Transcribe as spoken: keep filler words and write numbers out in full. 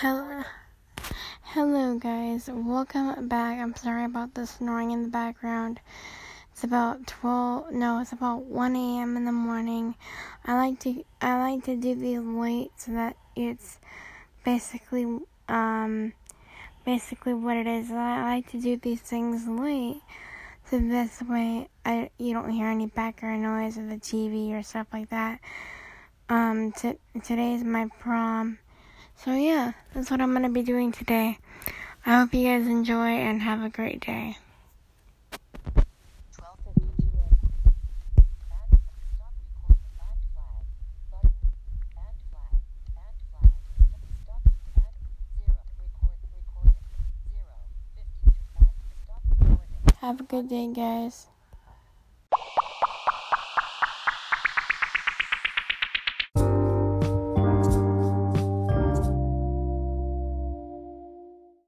Hello, hello guys, welcome back. I'm sorry about the snoring in the background. It's about twelve. No, it's about one a.m. in the morning. I like to I like to do these late so that it's basically um basically what it is. I like to do these things late, so this way I you don't hear any background noise of the T V or stuff like that. Um, t- today's my prom. So yeah, that's what I'm going to be doing today. I hope you guys enjoy and have a great day. Have a good day, guys.